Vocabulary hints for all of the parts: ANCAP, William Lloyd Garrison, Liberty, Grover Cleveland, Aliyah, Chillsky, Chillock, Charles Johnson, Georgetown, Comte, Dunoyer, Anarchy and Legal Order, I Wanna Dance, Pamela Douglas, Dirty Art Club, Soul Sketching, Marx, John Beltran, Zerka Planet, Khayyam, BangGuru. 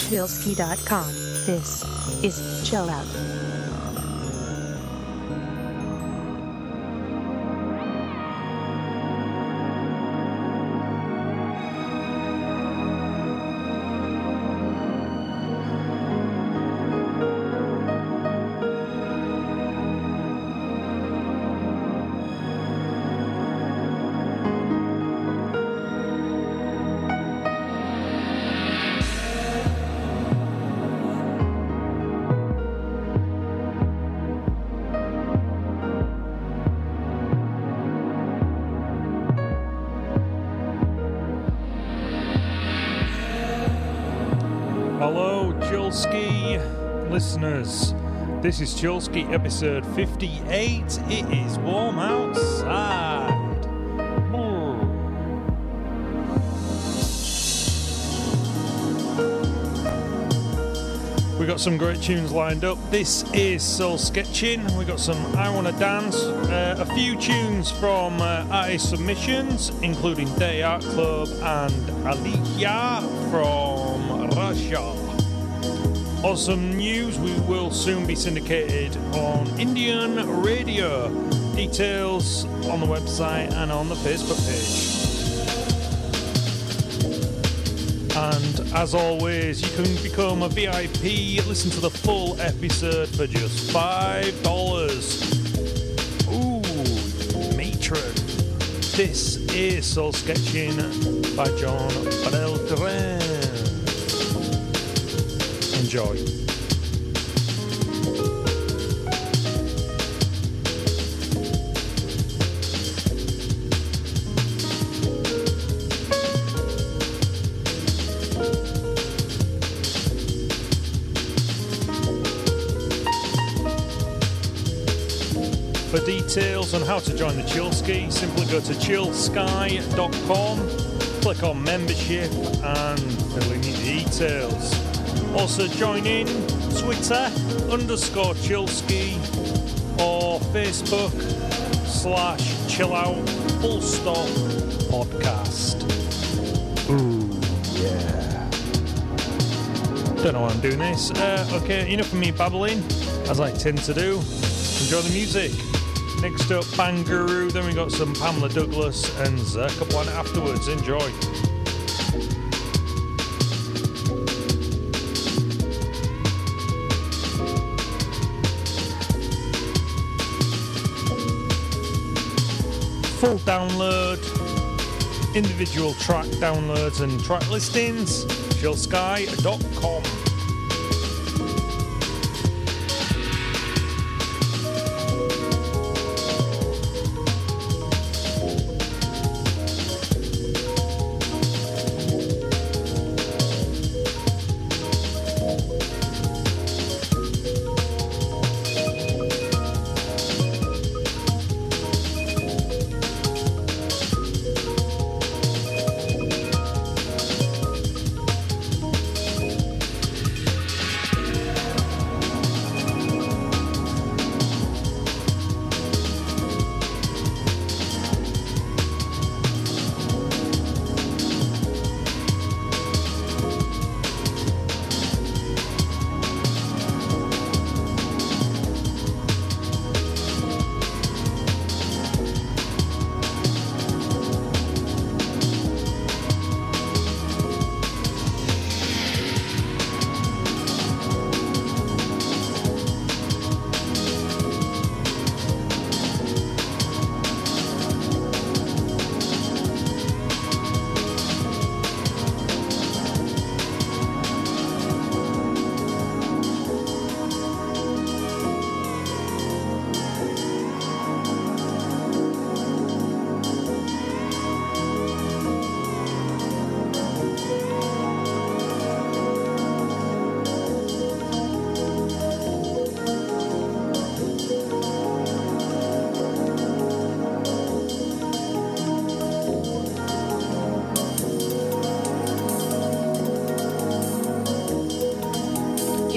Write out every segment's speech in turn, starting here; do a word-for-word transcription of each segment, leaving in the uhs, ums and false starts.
Chillsky dot com. This is Chillock. Listeners, this is Chillsky, episode fifty-eight. It is warm outside. Ooh. We got some great tunes lined up. This is Soul Sketching. We got some I Wanna Dance, uh, a few tunes from uh, artist submissions, including Dirty Art Club and Aliyah from Russia. Awesome news, we will soon be syndicated on Indian radio. Details on the website and on the Facebook page. And as always, you can become a V I P, listen to the full episode for just five dollars. Ooh, matron. This is Soul Sketching by John Beltran. Enjoy. For details on how to join the Chillsky, simply go to chillsky dot com, click on membership and fill in your details. Also join in Twitter underscore Chillsky or Facebook slash chillout full stop podcast. Ooh, yeah. Don't know why I'm doing this. Uh, okay, enough of me babbling, as I tend to do. Enjoy the music. Next up, BangGuru, then we got some Pamela Douglas and Zerka Planet afterwards. Enjoy. Full download, individual track downloads and track listings, chillsky dot com.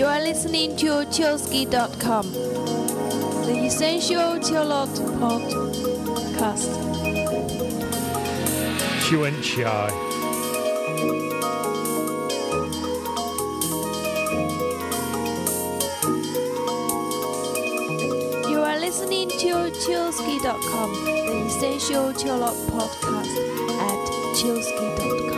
You are listening to Chillsky dot com, the Essential Chillock podcast. She went shy. Listening to Chillsky dot com, the Essential Chillock podcast at Chillsky dot com.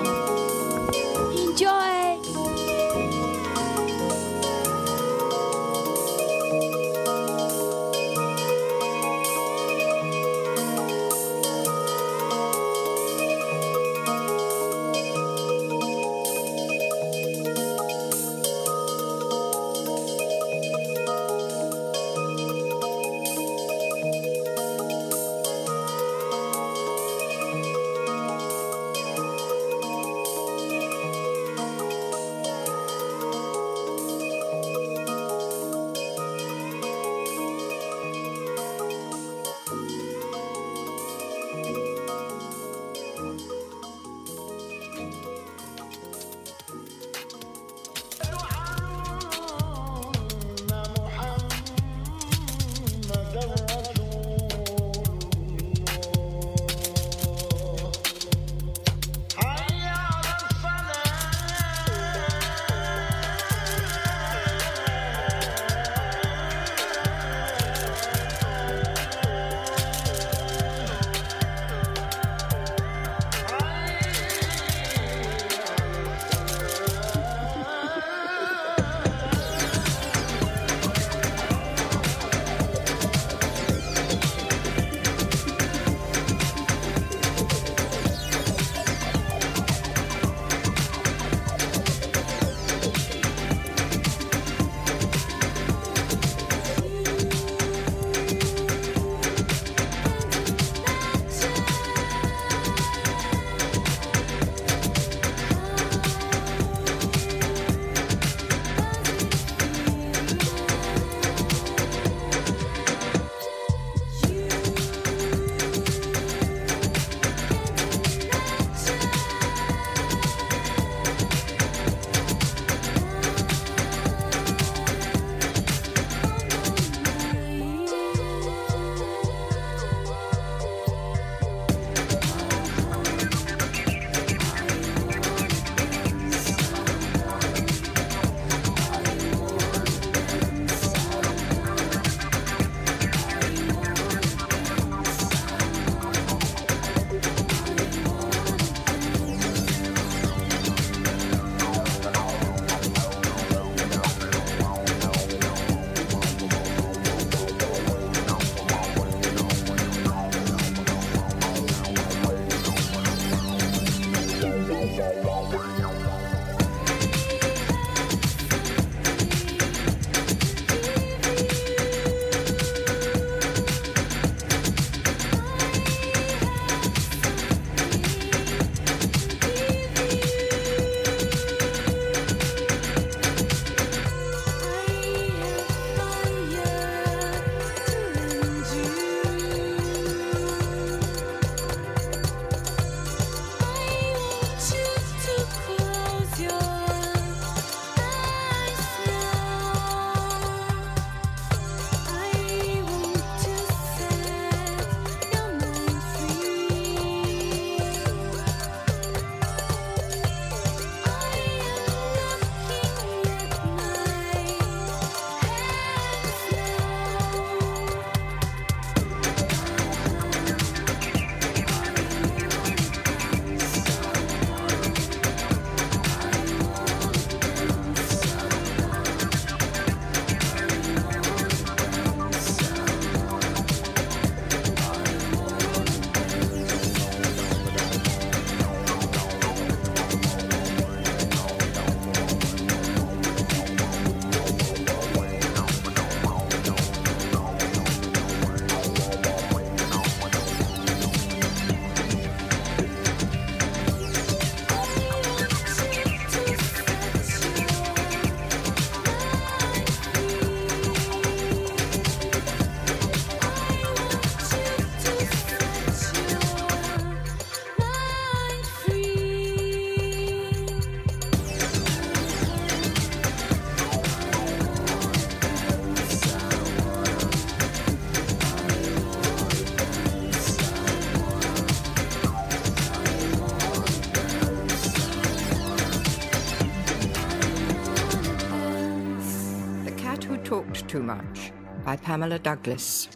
Talked Too Much by Pamela Douglas.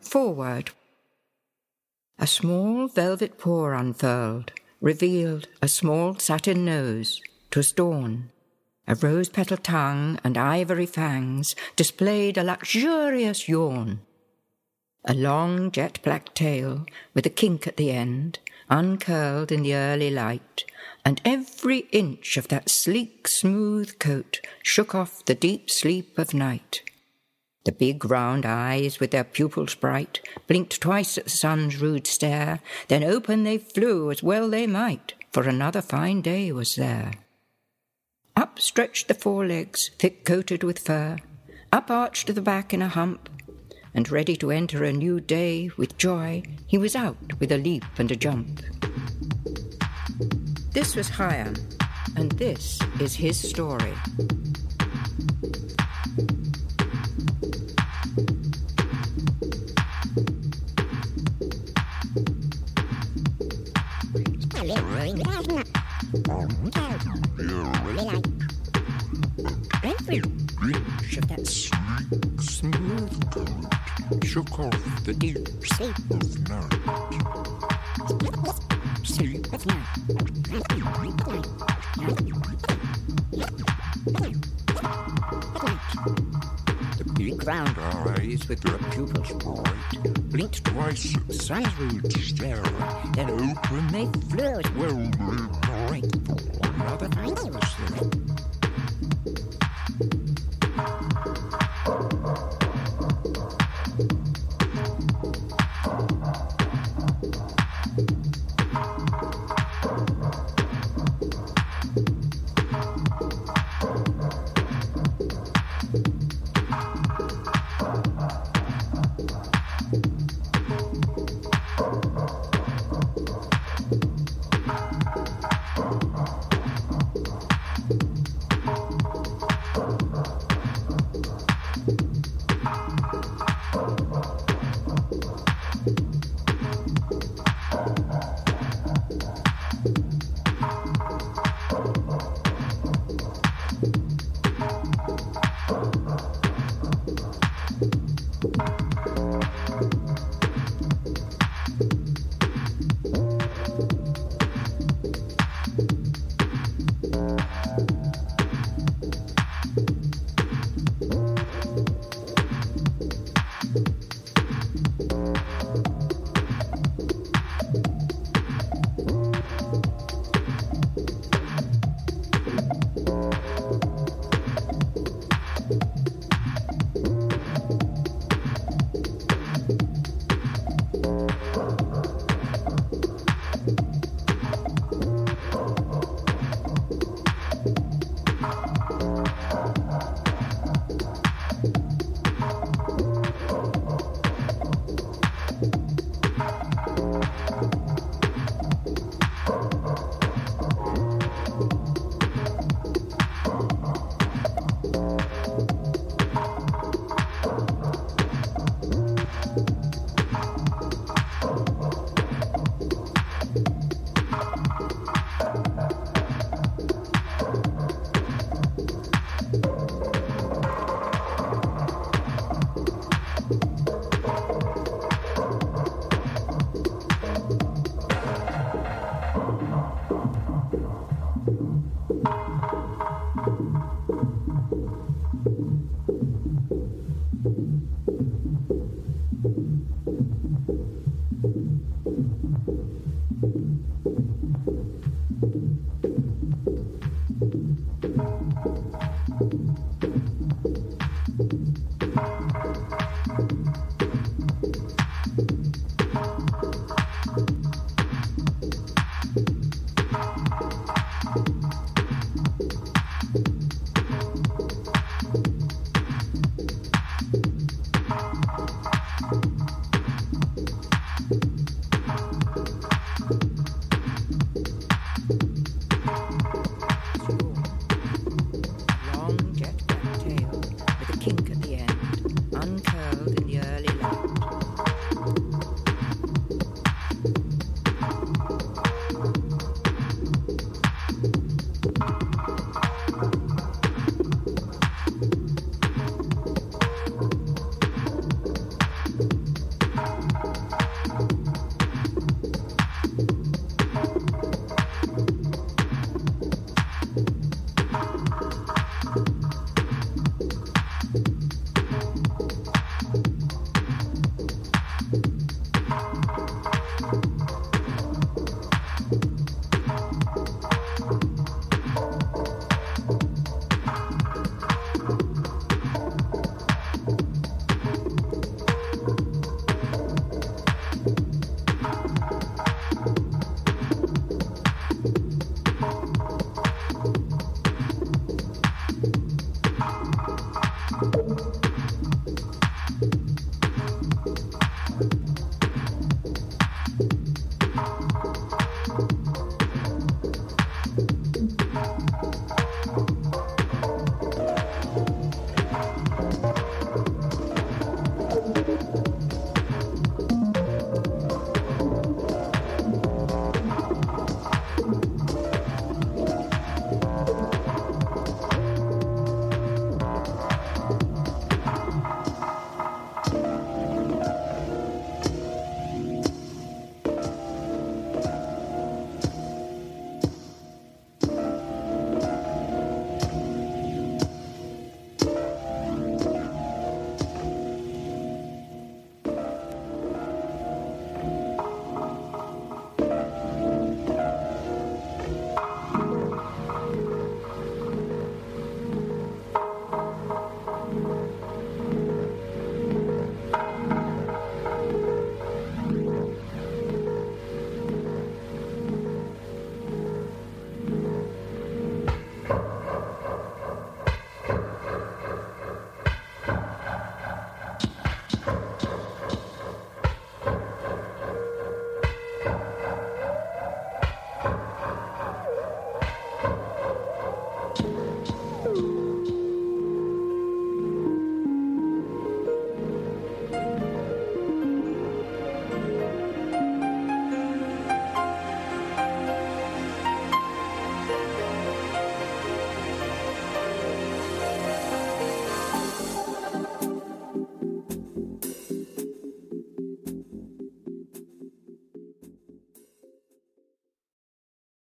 Forward. A small velvet paw unfurled, revealed a small satin nose. 'Twas dawn. A rose-petal tongue and ivory fangs displayed a luxurious yawn. A long jet-black tail, with a kink at the end, uncurled in the early light, and every inch of that sleek, smooth coat shook off the deep sleep of night. The big round eyes, with their pupils bright, blinked twice at the sun's rude stare, then open they flew as well they might, for another fine day was there. Up stretched the forelegs, thick-coated with fur, up arched the back in a hump, and ready to enter a new day with joy, he was out with a leap and a jump. This was Khayyam, and this is his story. Of that sleek, smooth coat shook off the deep sleep of night. Sleep of night. The big round eyes with their pupils bright blinked twice at sun's rude stare, then open they flew as well.